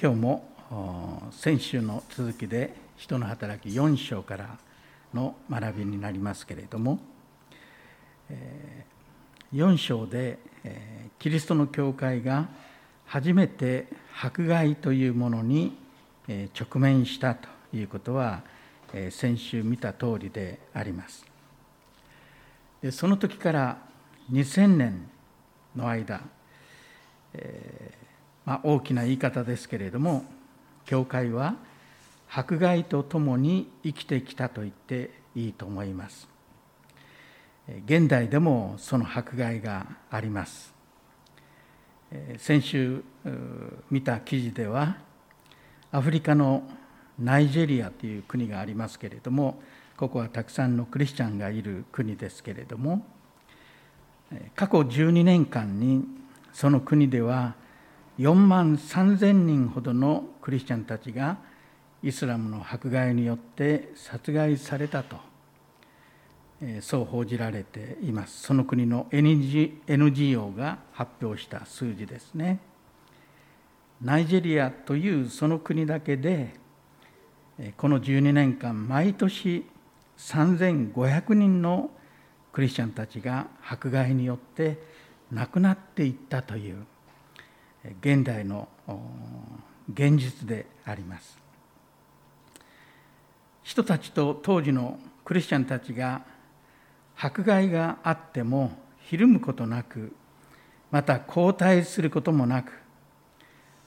今日も先週の続きで人の働き4章からの学びになりますけれども、4章でキリストの教会が初めて迫害というものに直面したということは先週見た通りであります。その時から2000年の間、大きな言い方ですけれども、教会は迫害とともに生きてきたと言っていいと思います。現代でもその迫害があります。先週見た記事では、アフリカのナイジェリアという国がありますけれども、ここはたくさんのクリスチャンがいる国ですけれども、過去12年間にその国では4万3000人ほどのクリスチャンたちがイスラムの迫害によって殺害されたと、そう報じられています。その国の NGO が発表した数字ですね。ナイジェリアというその国だけで、この12年間毎年3500人のクリスチャンたちが迫害によって亡くなっていったという現代の現実であります。人たちと当時のクリスチャンたちが迫害があってもひるむことなく、また後退することもなく、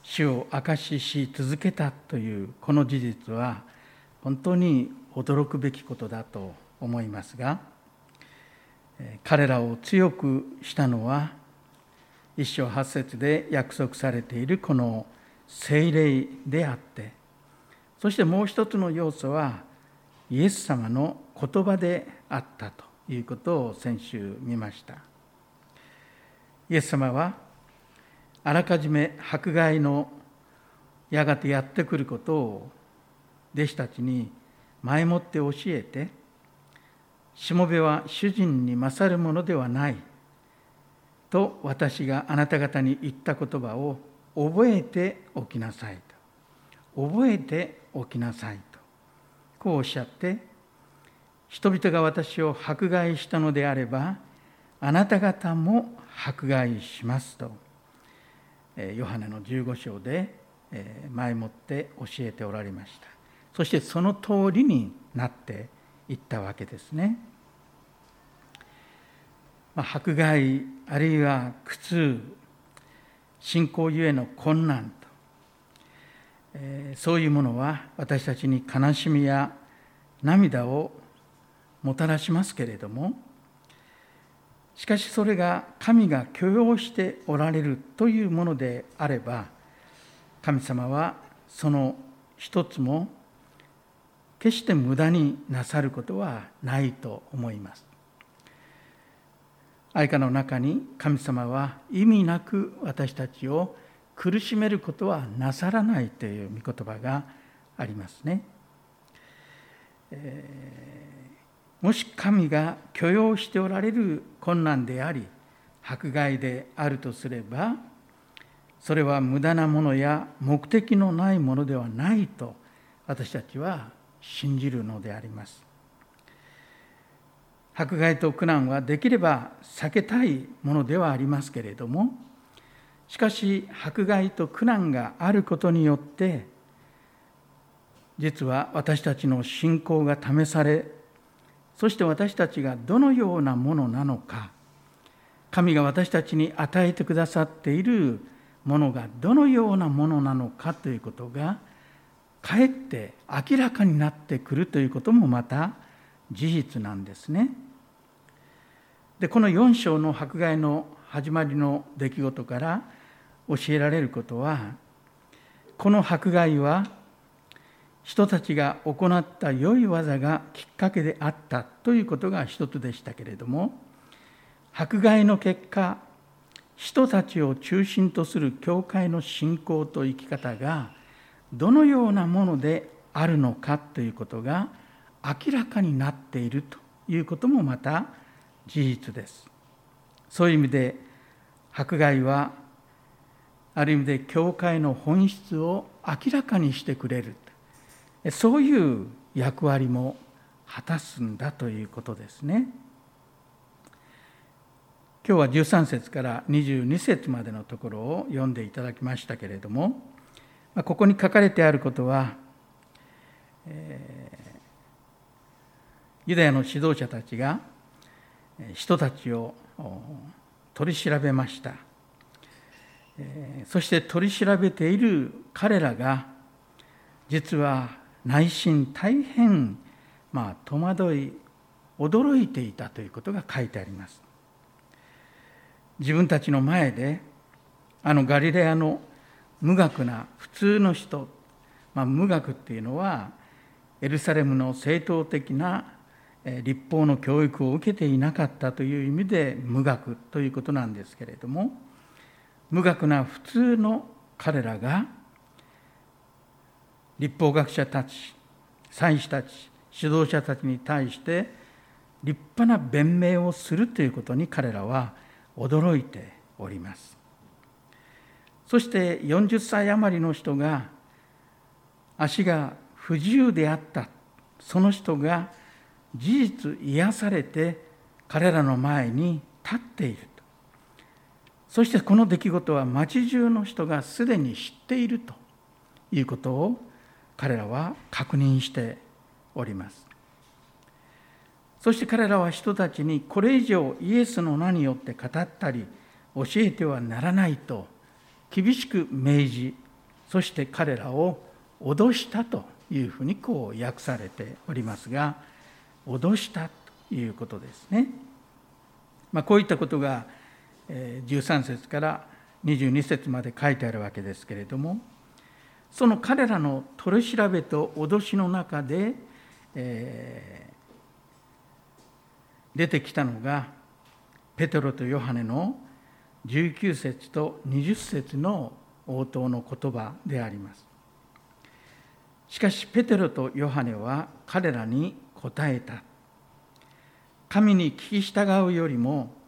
主を証しし続けたというこの事実は本当に驚くべきことだと思いますが、彼らを強くしたのは一章八節で約束されているこの聖霊であって、そしてもう一つの要素はイエス様の言葉であったということを先週見ました。イエス様はあらかじめ迫害のやがてやってくることを弟子たちに前もって教えて、しもべは主人に勝るものではないと私があなた方に言った言葉を覚えておきなさいと、覚えておきなさいと、こうおっしゃって、人々が私を迫害したのであればあなた方も迫害しますとヨハネの15章で前もって教えておられました。そしてその通りになっていったわけですね。迫害あるいは苦痛、信仰ゆえの困難と、そういうものは私たちに悲しみや涙をもたらしますけれども、しかしそれが神が許容しておられるというものであれば、神様はその一つも決して無駄になさることはないと思います。哀歌の中に、神様は意味なく私たちを苦しめることはなさらないという御言葉がありますね。もし神が許容しておられる困難であり迫害であるとすれば、それは無駄なものや目的のないものではないと私たちは信じるのであります。迫害と苦難はできれば避けたいものではありますけれども、しかし迫害と苦難があることによって実は私たちの信仰が試され、そして私たちがどのようなものなのか、神が私たちに与えてくださっているものがどのようなものなのかということがかえって明らかになってくるということもまた事実なんですね。で、この4章の迫害の始まりの出来事から教えられることは、この迫害は人たちが行った良い技がきっかけであったということが一つでしたけれども、迫害の結果、人たちを中心とする教会の信仰と生き方がどのようなものであるのかということが明らかになっているということもまた事実です。そういう意味で迫害はある意味で教会の本質を明らかにしてくれる、そういう役割も果たすんだということですね。今日は13節から22節までのところを読んでいただきましたけれども、ここに書かれてあることは、ユダヤの指導者たちが人たちを取り調べました。そして取り調べている彼らが実は内心大変戸惑い驚いていたということが書いてあります。自分たちの前でガリレアの無学な普通の人、無学っていうのはエルサレムの正統的な律法の教育を受けていなかったという意味で無学ということなんですけれども、無学な普通の彼らが律法学者たち、祭司たち、指導者たちに対して立派な弁明をするということに彼らは驚いております。そして40歳余りの人が足が不自由であったその人が事実癒されて彼らの前に立っている。そしてこの出来事は町中の人がすでに知っているということを彼らは確認しております。そして彼らは人たちにこれ以上イエスの名によって語ったり教えてはならないと厳しく命じ、そして彼らを脅したというふうにこう訳されておりますが、脅したということですね。こういったことが13節から22節まで書いてあるわけですけれども、その彼らの取り調べと脅しの中で、出てきたのがペテロとヨハネの19節と20節の応答の言葉であります。しかしペテロとヨハネは彼らに答えた。神に聞き従うよりも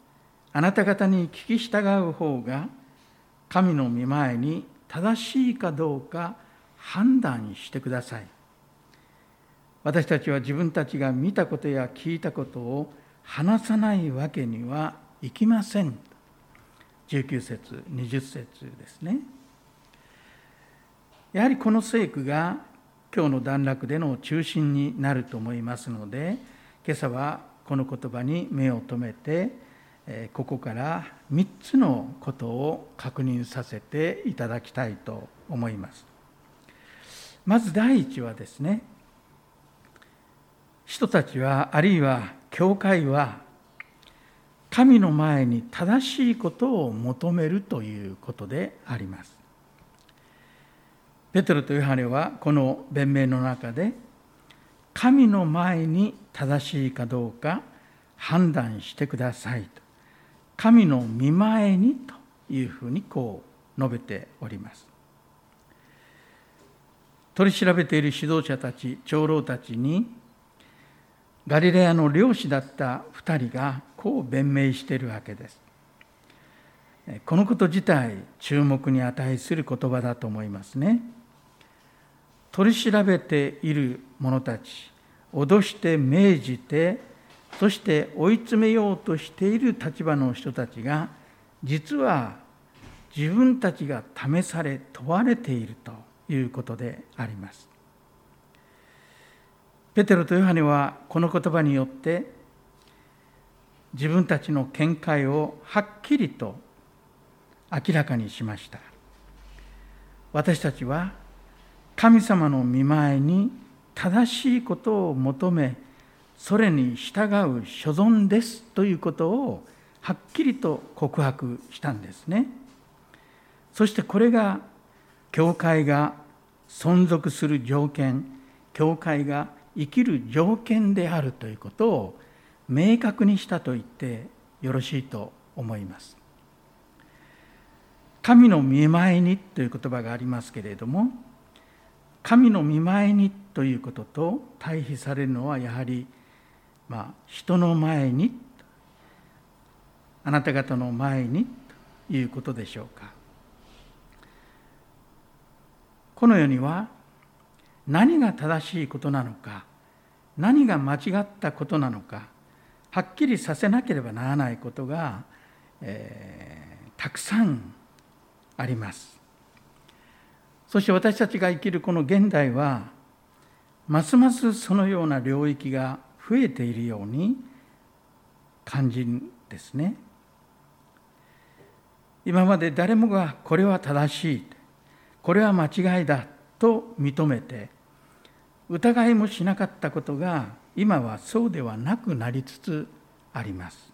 あなた方に聞き従う方が神の御前に正しいかどうか判断してください。私たちは自分たちが見たことや聞いたことを話さないわけにはいきません。19節、20節ですね。やはりこの聖句が今日の段落での中心になると思いますので、今朝はこの言葉に目を留めて、ここから3つのことを確認させていただきたいと思います。まず第一はですね、人たちはあるいは教会は神の前に正しいことを求めるということであります。ペテロとヨハネはこの弁明の中で神の前に正しいかどうか判断してくださいと、神の御前にというふうにこう述べております。取り調べている指導者たち、長老たちにガリレアの漁師だった二人がこう弁明しているわけです。このこと自体注目に値する言葉だと思いますね。取り調べている者たち、脅して命じて、そして追い詰めようとしている立場の人たちが、実は自分たちが試され問われているということであります。ペテロとヨハネはこの言葉によって自分たちの見解をはっきりと明らかにしました。私たちは神様の御前に正しいことを求め、それに従う所存ですということをはっきりと告白したんですね。そしてこれが教会が存続する条件、教会が生きる条件であるということを明確にしたと言ってよろしいと思います。神の御前にという言葉がありますけれども、神の御前にということと対比されるのはやはり人の前に、あなた方の前にということでしょうか。この世には何が正しいことなのか、何が間違ったことなのか、はっきりさせなければならないことが、たくさんあります。そして私たちが生きるこの現代は、ますますそのような領域が増えているように感じるんですね。今まで誰もがこれは正しい、これは間違いだと認めて、疑いもしなかったことが、今はそうではなくなりつつあります。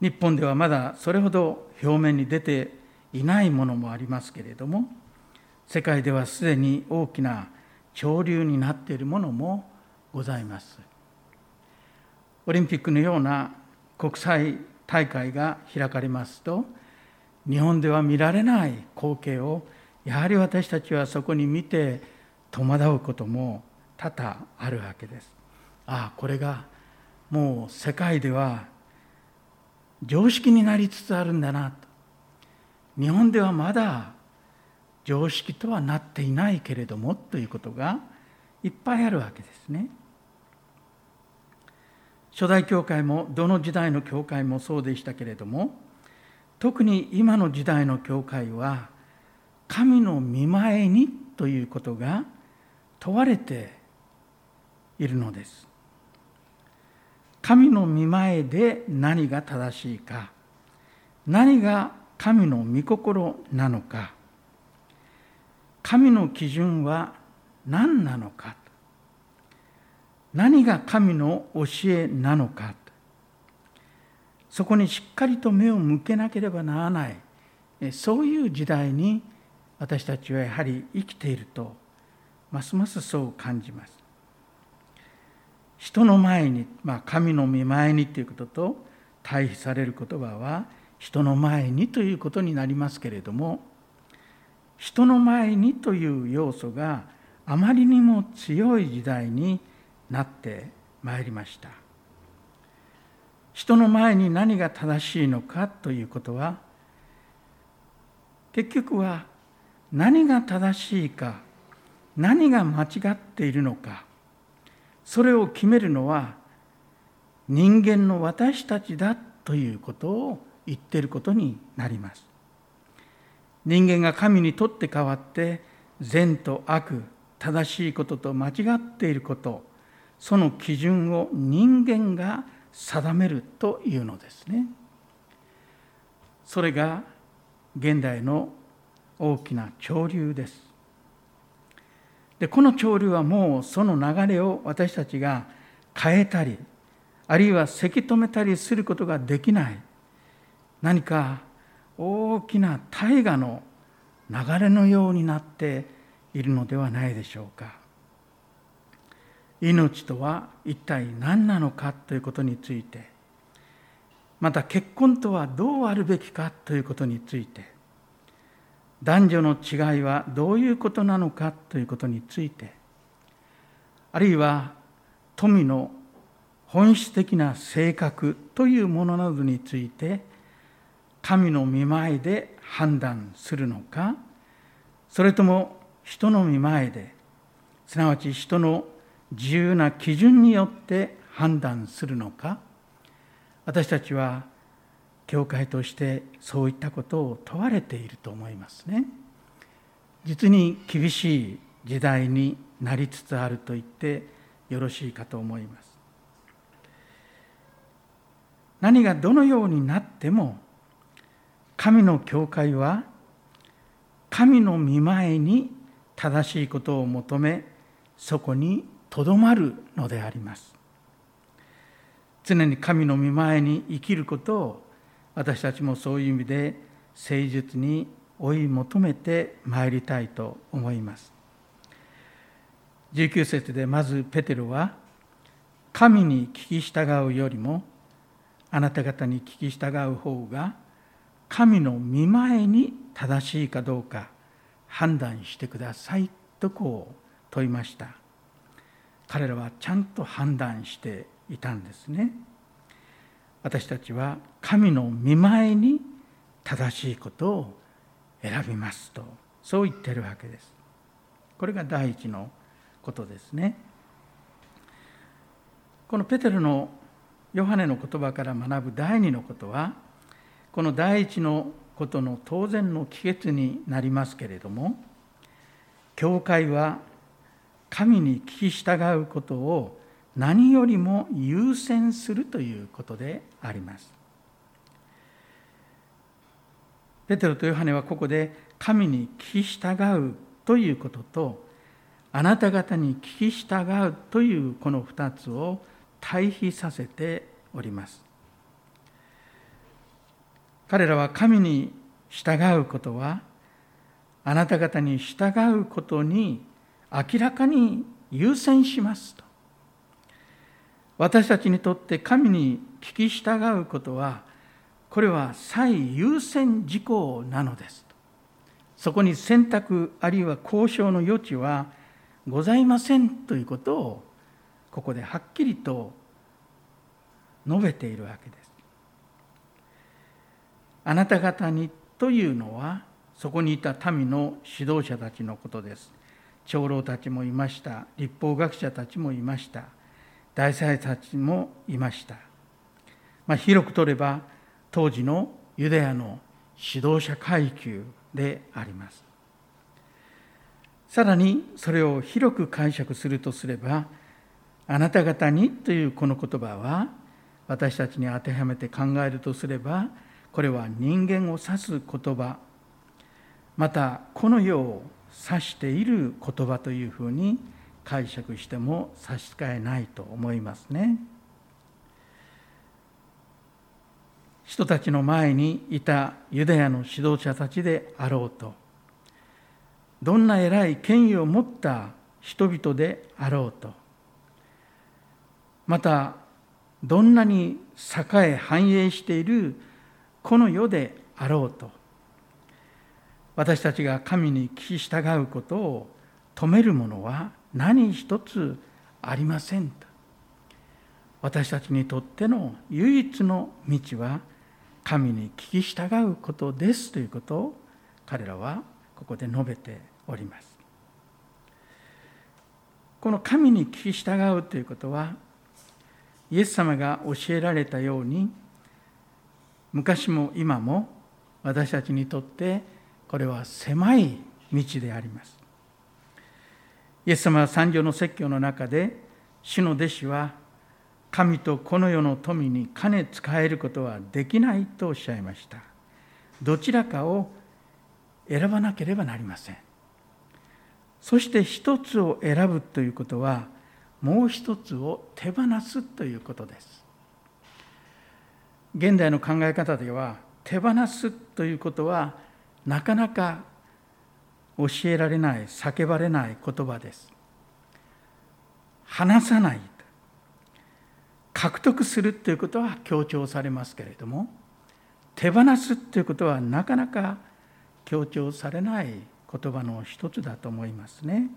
日本ではまだそれほど表面に出ていないものもありますけれども、世界ではすでに大きな潮流になっているものもございます。オリンピックのような国際大会が開かれますと、日本では見られない光景を、やはり私たちはそこに見て戸惑うことも多々あるわけです。ああ、これがもう世界では常識になりつつあるんだなと。日本ではまだ常識とはなっていないけれどもということがいっぱいあるわけですね。初代教会もどの時代の教会もそうでしたけれども、特に今の時代の教会は神の御前にということが問われているのです。神の御前で何が正しいか、何が神の御心なのか、神の基準は何なのか、何が神の教えなのか、そこにしっかりと目を向けなければならない、そういう時代に私たちはやはり生きていると、ますますそう感じます。人の前に、神の御前にということと対比される言葉は人の前にということになりますけれども、人の前にという要素があまりにも強い時代になってまいりました。人の前に何が正しいのかということは、結局は何が正しいか、何が間違っているのか、それを決めるのは人間の私たちだということを言っていることになります。人間が神にとって代わって、善と悪、正しいことと間違っていること、その基準を人間が定めるというのですね。それが現代の大きな潮流です。で、この潮流はもうその流れを私たちが変えたり、あるいはせき止めたりすることができない、何か大きな大河の流れのようになっているのではないでしょうか。命とは一体何なのかということについて、また結婚とはどうあるべきかということについて、男女の違いはどういうことなのかということについて、あるいは富の本質的な性格というものなどについて、神の御前で判断するのか、それとも人の御前で、すなわち人の自由な基準によって判断するのか、私たちは教会としてそういったことを問われていると思いますね。実に厳しい時代になりつつあると言ってよろしいかと思います。何がどのようになっても、神の教会は、神の御前に正しいことを求め、そこにとどまるのであります。常に神の御前に生きることを、私たちもそういう意味で誠実に追い求めてまいりたいと思います。19節でまずペテロは、神に聞き従うよりも、あなた方に聞き従う方が、神の御前に正しいかどうか判断してくださいとこう問いました。彼らはちゃんと判断していたんですね。私たちは神の御前に正しいことを選びますと、そう言ってるわけです。これが第一のことですね。このペテロのヨハネの言葉から学ぶ第二のことは、この第一のことの当然の帰結になりますけれども、教会は神に聞き従うことを何よりも優先するということであります。ペテロとヨハネはここで神に聞き従うということと、あなた方に聞き従うというこの2つを対比させております。彼らは神に従うことは、あなた方に従うことに明らかに優先しますと。私たちにとって神に聞き従うことは、これは最優先事項なのですと。そこに選択あるいは交渉の余地はございませんということを、ここではっきりと述べているわけです。あなた方にというのは、そこにいた民の指導者たちのことです。長老たちもいました。律法学者たちもいました。大祭司たちもいました。広くとれば、当時のユダヤの指導者階級であります。さらに、それを広く解釈するとすれば、あなた方にというこの言葉は、私たちに当てはめて考えるとすれば、これは人間を指す言葉、またこの世を指している言葉というふうに解釈しても差し支えないと思いますね。人たちの前にいたユダヤの指導者たちであろうと、どんな偉い権威を持った人々であろうと、またどんなに栄え繁栄しているこの世であろうと、私たちが神に聞き従うことを止めるものは何一つありませんと。私たちにとっての唯一の道は神に聞き従うことですということを彼らはここで述べております。この神に聞き従うということは、イエス様が教えられたように、昔も今も私たちにとってこれは狭い道であります。イエス様は三条の説教の中で、主の弟子は神とこの世の富に金使えることはできないとおっしゃいました。どちらかを選ばなければなりません。そして一つを選ぶということは、もう一つを手放すということです。現代の考え方では、手放すということはなかなか教えられない、叫ばれない言葉です。話さない、獲得するということは強調されますけれども、手放すということはなかなか強調されない言葉の一つだと思いますね。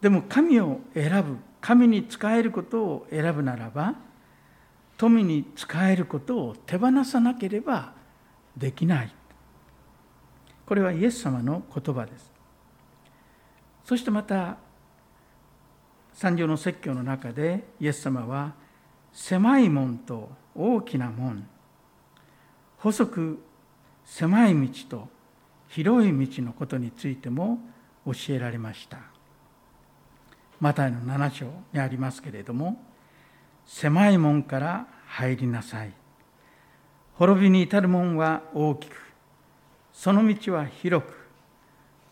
でも神を選ぶ、神に仕えることを選ぶならば、富に仕えることを手放さなければできない。これはイエス様の言葉です。そしてまた、三条の説教の中でイエス様は、狭い門と大きな門、細く狭い道と広い道のことについても教えられました。マタイの7章にありますけれども、狭い門から入りなさい。滅びに至る門は大きく、その道は広く、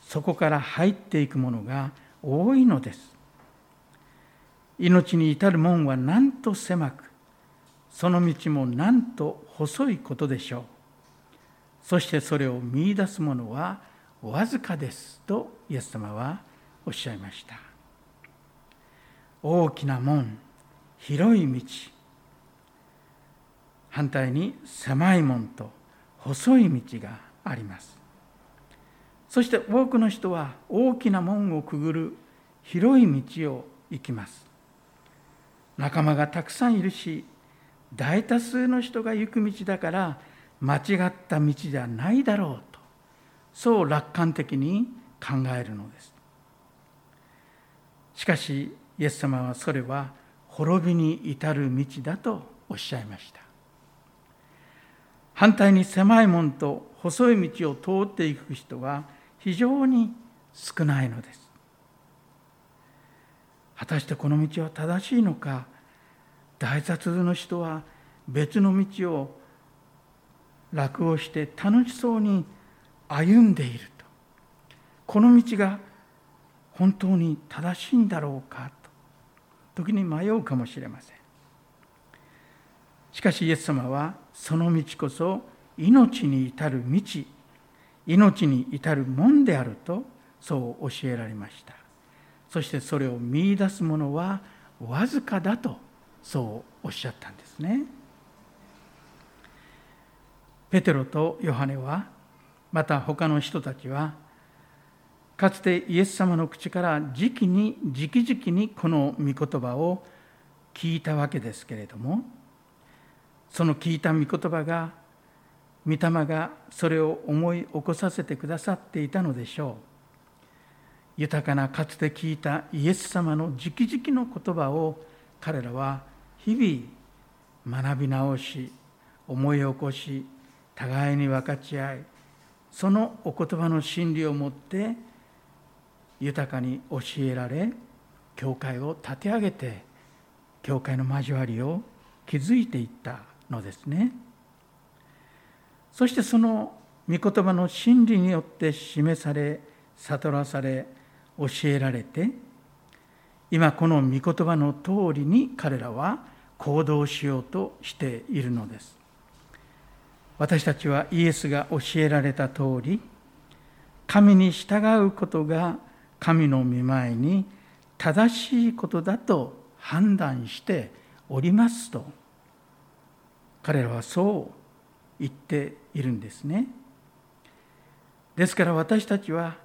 そこから入っていくものが多いのです。命に至る門はなんと狭く、その道もなんと細いことでしょう。そしてそれを見出すものはわずかですとイエス様はおっしゃいました。大きな門、広い道、反対に狭い門と細い道があります。そして多くの人は大きな門をくぐる広い道を行きます。仲間がたくさんいるし、大多数の人が行く道だから間違った道じゃないだろうと。そう楽観的に考えるのです。しかしイエス様はそれは滅びに至る道だとおっしゃいました。反対に狭い門と細い道を通っていく人は非常に少ないのです。果たしてこの道は正しいのか、大多数の人は別の道を楽をして楽しそうに歩んでいると。この道が本当に正しいんだろうかと、時に迷うかもしれません。しかしイエス様は、その道こそ命に至る道、命に至る門であると、そう教えられました。そしてそれを見出す者はわずかだと、そうおっしゃったんですね。ペテロとヨハネは、また他の人たちは、かつてイエス様の口から直々にこの御言葉を聞いたわけですけれども、その聞いた御言葉が、御霊がそれを思い起こさせてくださっていたのでしょう。豊かなかつて聞いたイエス様の直々の言葉を彼らは日々学び直し、思い起こし、互いに分かち合い、そのお言葉の真理をもって豊かに教えられ、教会を立て上げて、教会の交わりを築いていったのですね。そしてその御言葉の真理によって示され、悟らされ、教えられて、今この御言葉の通りに彼らは行動しようとしているのです。私たちはイエスが教えられた通り、神に従うことが神の御前に正しいことだと判断しておりますと、彼らはそう言っているんですね。ですから私たちは、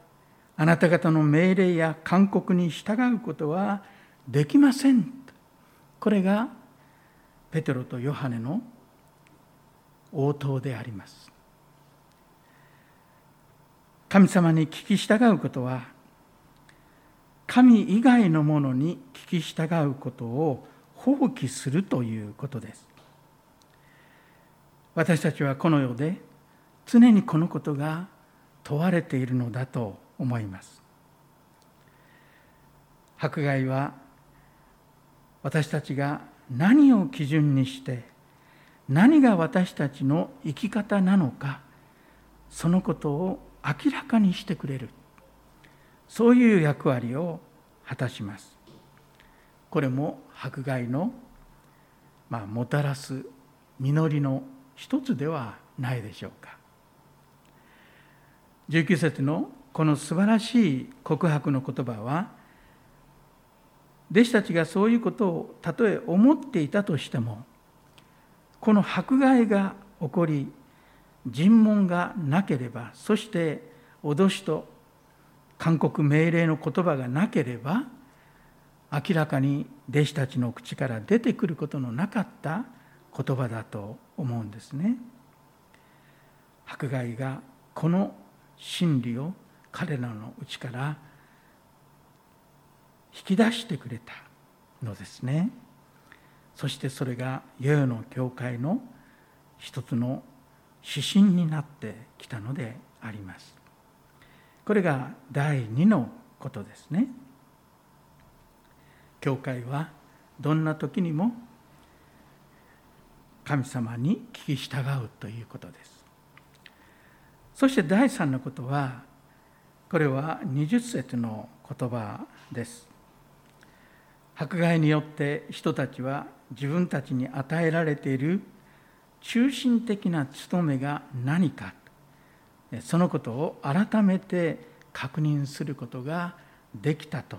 あなた方の命令や勧告に従うことはできません。これがペテロとヨハネの応答であります。神様に聞き従うことは、神以外のものに聞き従うことを放棄するということです。私たちはこの世で常にこのことが問われているのだと思います。迫害は私たちが何を基準にして、何が私たちの生き方なのか、そのことを明らかにしてくれる、そういう役割を果たします。これも迫害の、もたらす実りの一つではないでしょうか。19節のこの素晴らしい告白の言葉は、弟子たちがそういうことをたとえ思っていたとしても、この迫害が起こり、尋問がなければ、そして脅しと勧告命令の言葉がなければ、明らかに弟子たちの口から出てくることのなかった言葉だと思うんですね。迫害がこの真理を彼らのうちから引き出してくれたのですね。そしてそれが世々の教会の一つの指針になってきたのであります。これが第2のことですね。教会はどんな時にも神様に聞き従うということです。そして第3のことは、これは20節の言葉です。迫害によって人たちは自分たちに与えられている中心的な務めが何か、そのことを改めて確認することができたと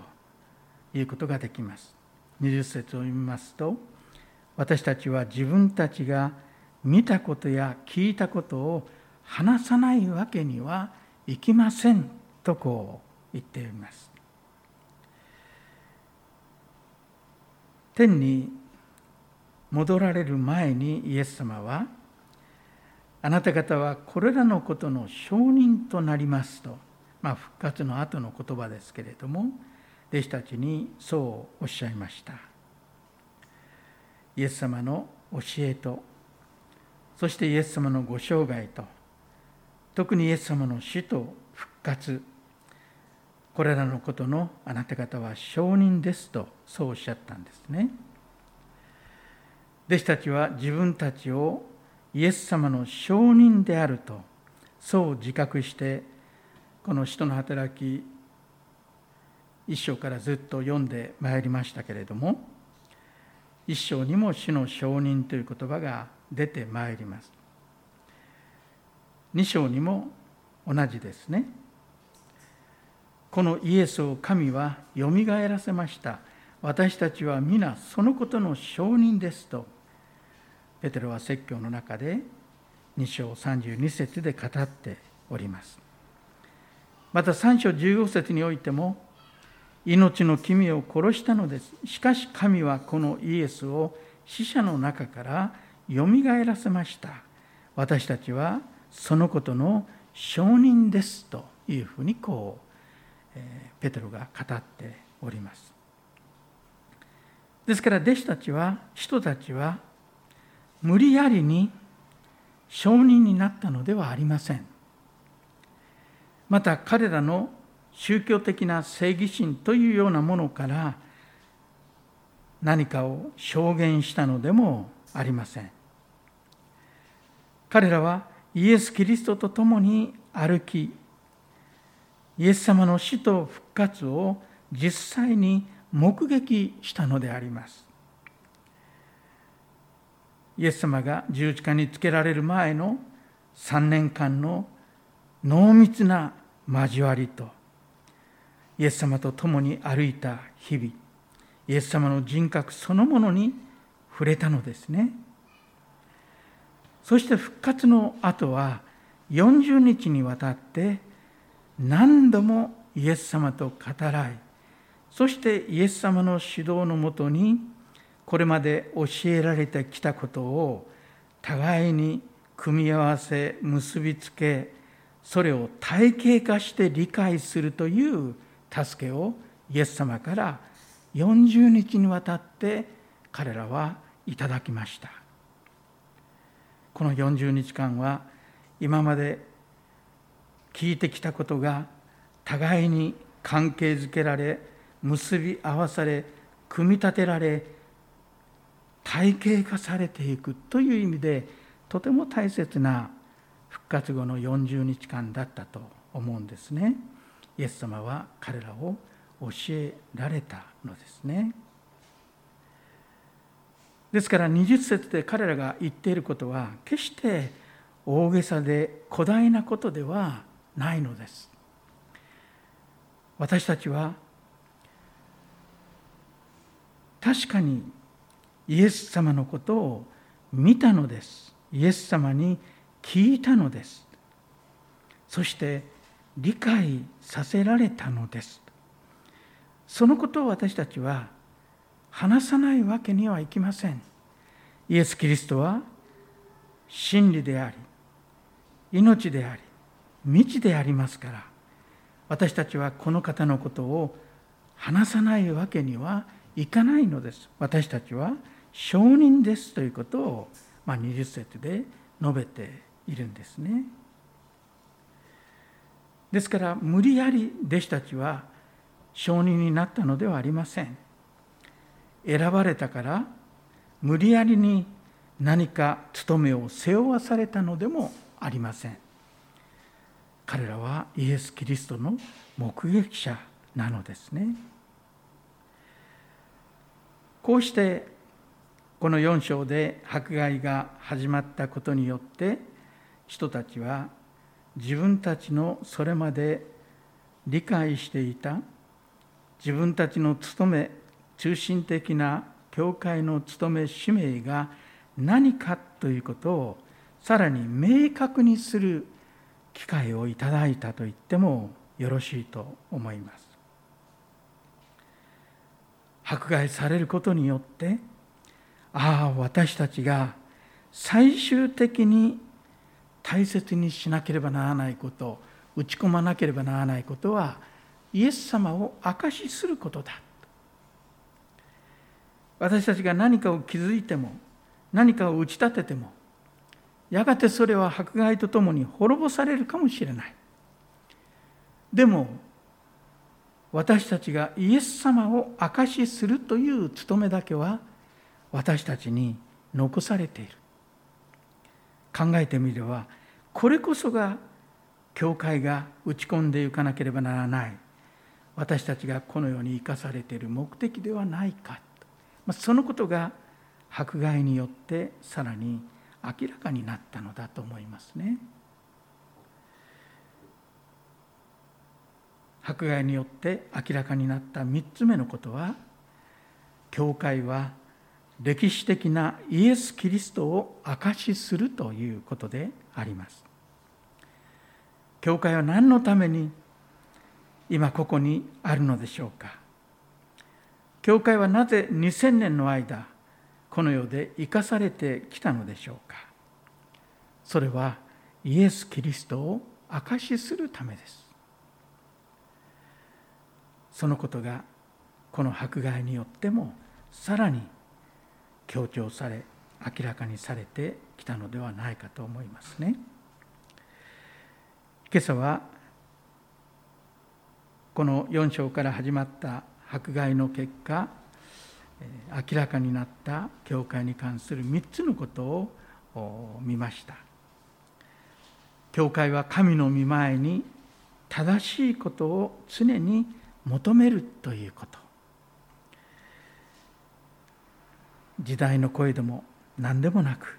いうことができます。20節を読みますと、私たちは自分たちが見たことや聞いたことを話さないわけにはいきませんとこう言っています。天に戻られる前にイエス様はあなた方はこれらのことの証人となりますと、復活の後の言葉ですけれども、弟子たちにそうおっしゃいました。イエス様の教えと、そしてイエス様のご生涯と、特にイエス様の死と復活、これらのことのあなた方は証人ですと、そうおっしゃったんですね。弟子たちは自分たちをイエス様の証人であると、そう自覚して、この使徒の働き一章からずっと読んでまいりましたけれども、一章にも主の証人という言葉が出てまいります。二章にも同じですね。このイエスを神はよみがえらせました。私たちは皆そのことの証人ですと、ペテロは説教の中で2章32節で語っております。また3章15節においても、命の君を殺したのです。しかし神はこのイエスを死者の中からよみがえらせました。私たちはそのことの証人ですというふうにペテロが語っております。ですから使徒たちは無理やりに証人になったのではありません。また彼らの宗教的な正義心というようなものから何かを証言したのでもありません。彼らはイエス・キリストと共に歩き、イエス様の死と復活を実際に目撃したのであります。イエス様が十字架につけられる前の3年間の濃密な交わりと、イエス様と共に歩いた日々、イエス様の人格そのものに触れたのですね。そして復活の後は40日にわたって何度もイエス様と語らい、そしてイエス様の指導のもとにこれまで教えられてきたことを互いに組み合わせ、結びつけ、それを体系化して理解するという助けをイエス様から40日にわたって彼らはいただきました。この40日間は今まで聞いてきたことが互いに関係づけられ、結び合わされ、組み立てられ、体系化されていくという意味で、とても大切な復活後の40日間だったと思うんですね。イエス様は彼らを教えられたのですね。ですから20節で彼らが言っていることは、決して大げさで誇大なことではないのです。私たちは確かにイエス様のことを見たのです。イエス様に聞いたのです。そして理解させられたのです。そのことを私たちは話さないわけにはいきません。イエス・キリストは真理であり、命であり、道でありますから、私たちはこの方のことを話さないわけにはいかないのです。私たちは証人ですということを、20節で述べているんですね。ですから無理やり弟子たちは証人になったのではありません。選ばれたから無理やりに何か務めを背負わされたのでもありません。彼らはイエス・キリストの目撃者なのですね。こうしてこの4章で迫害が始まったことによって、人たちは自分たちのそれまで理解していた自分たちの務め、中心的な教会の務め使命が何かということをさらに明確にする機会をいただいたと言ってもよろしいと思います。迫害されることによって、私たちが最終的に大切にしなければならないこと、打ち込まなければならないことは、イエス様を証しすることだ。私たちが何かを気づいても、何かを打ち立てても、やがてそれは迫害とともに滅ぼされるかもしれない。でも私たちがイエス様を証しするという務めだけは私たちに残されている。考えてみれば、これこそが教会が打ち込んでいかなければならない、私たちがこの世に生かされている目的ではないかと、そのことが迫害によってさらに明らかになったのだと思いますね。迫害によって明らかになった3つ目のことは、教会は歴史的なイエス・キリストを証しするということであります。教会は何のために今ここにあるのでしょうか。教会はなぜ2000年の間、この世で生かされてきたのでしょうか。それはイエス・キリストを証しするためです。そのことがこの迫害によってもさらに強調され、明らかにされてきたのではないかと思いますね。今朝はこの4章から始まった迫害の結果、明らかになった教会に関する3つのことを見ました。教会は神の御前に正しいことを常に求めるということ。時代の声でも何でもなく、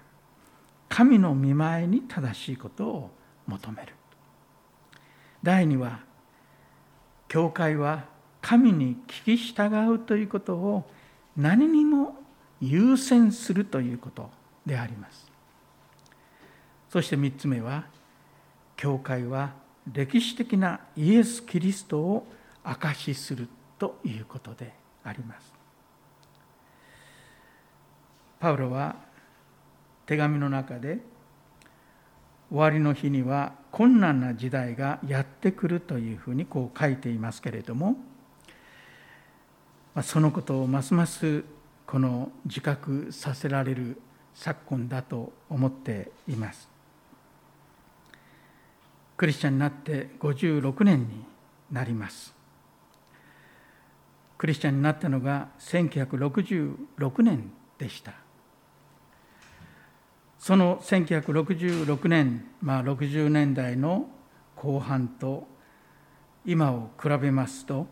神の御前に正しいことを求める。第二は、教会は神に聞き従うということを何にも優先するということであります。そして3つ目は、教会は歴史的なイエス・キリストを証しするということであります。パウロは手紙の中で、終わりの日には困難な時代がやってくるというふうにこう書いていますけれども、そのことをますますこの自覚させられる昨今だと思っています。クリスチャンになって56年になります。クリスチャンになったのが1966年でした。その1966年、60年代の後半と今を比べますと、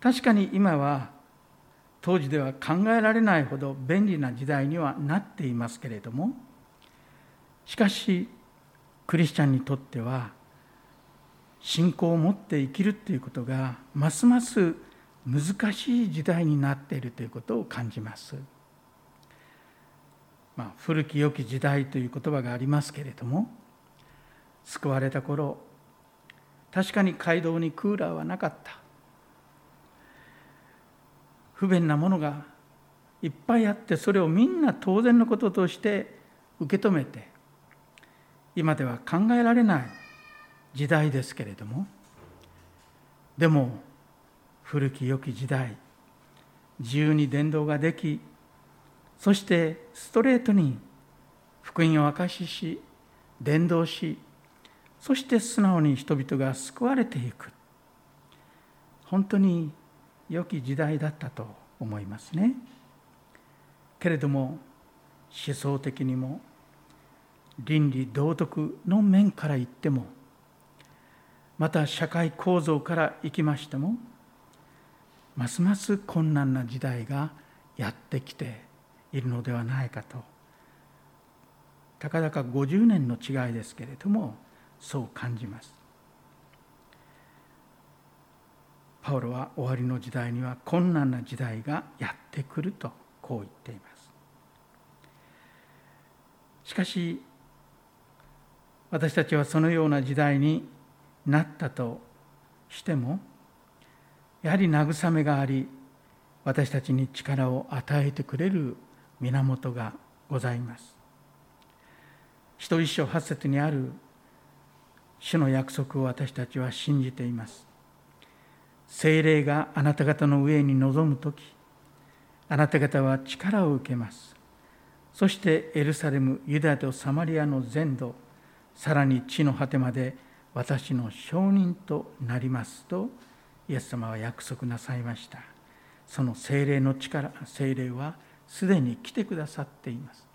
確かに今は当時では考えられないほど便利な時代にはなっていますけれども、しかしクリスチャンにとっては信仰を持って生きるということがますます難しい時代になっているということを感じます。古き良き時代という言葉がありますけれども、救われた頃、確かに街道にクーラーはなかった。不便なものがいっぱいあって、それをみんな当然のこととして受け止めて、今では考えられない時代ですけれども、でも古き良き時代、自由に伝道ができ、そしてストレートに福音を明かしし、伝道し、そして素直に人々が救われていく、本当に良き時代だったと思いますね。けれども思想的にも倫理道徳の面から言っても、また社会構造からいきましても、ますます困難な時代がやってきているのではないかと、たかだか50年の違いですけれども、そう感じます。パウロは終わりの時代には困難な時代がやってくるとこう言っています。しかし私たちはそのような時代になったとしても、やはり慰めがあり、私たちに力を与えてくれる源がございます。一一章八節にある主の約束を私たちは信じています。聖霊があなた方の上に臨むとき、あなた方は力を受けます。そしてエルサレム、ユダとサマリアの全土、さらに地の果てまで私の証人となりますと、イエス様は約束なさいました。その聖霊の力、聖霊はすでに来てくださっています。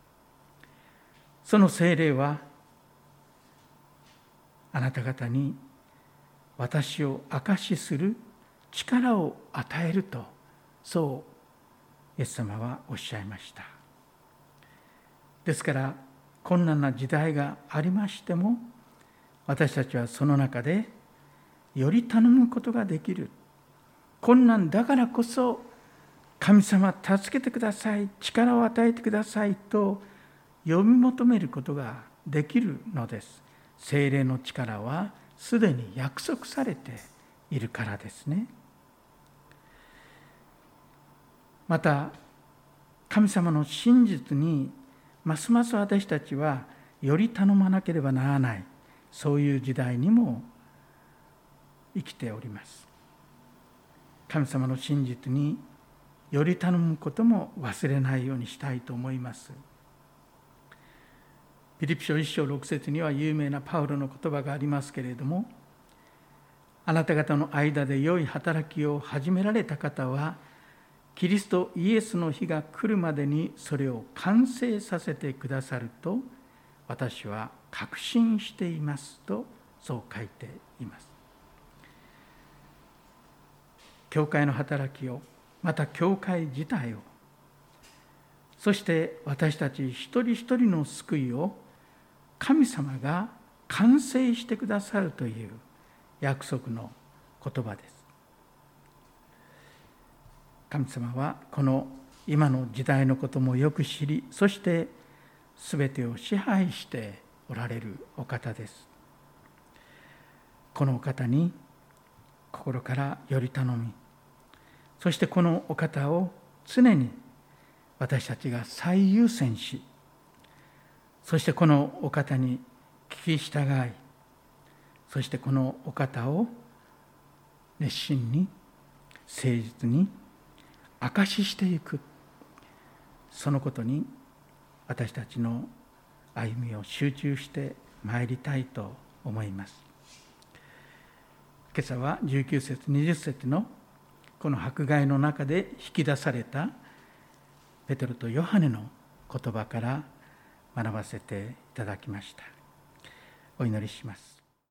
その聖霊は、あなた方に私を証しする力を与えると、そうイエス様はおっしゃいました。ですから、困難な時代がありましても、私たちはその中でより頼むことができる。困難だからこそ、神様助けてください、力を与えてくださいと呼び求めることができるのです。聖霊の力はすでに約束されているからですね。また、神様の真実にますます私たちはより頼まなければならない、そういう時代にも生きております。神様の真実により頼むことも忘れないようにしたいと思います。フィリピ書1章6節には有名なパウロの言葉がありますけれども、あなた方の間で良い働きを始められた方は、キリストイエスの日が来るまでにそれを完成させてくださると、私は確信していますと、そう書いています。教会の働きを、また教会自体を、そして私たち一人一人の救いを、神様が完成してくださるという約束の言葉です。神様はこの今の時代のこともよく知り、そしてすべてを支配しておられるお方です。このお方に心からより頼み、そしてこのお方を常に私たちが最優先し、そしてこのお方に聞き従い、そしてこのお方を熱心に、誠実に証ししていく、そのことに私たちの歩みを集中してまいりたいと思います。今朝は19節、20節のこの迫害の中で引き出されたペテロとヨハネの言葉から学ばせていただきました。お祈りします。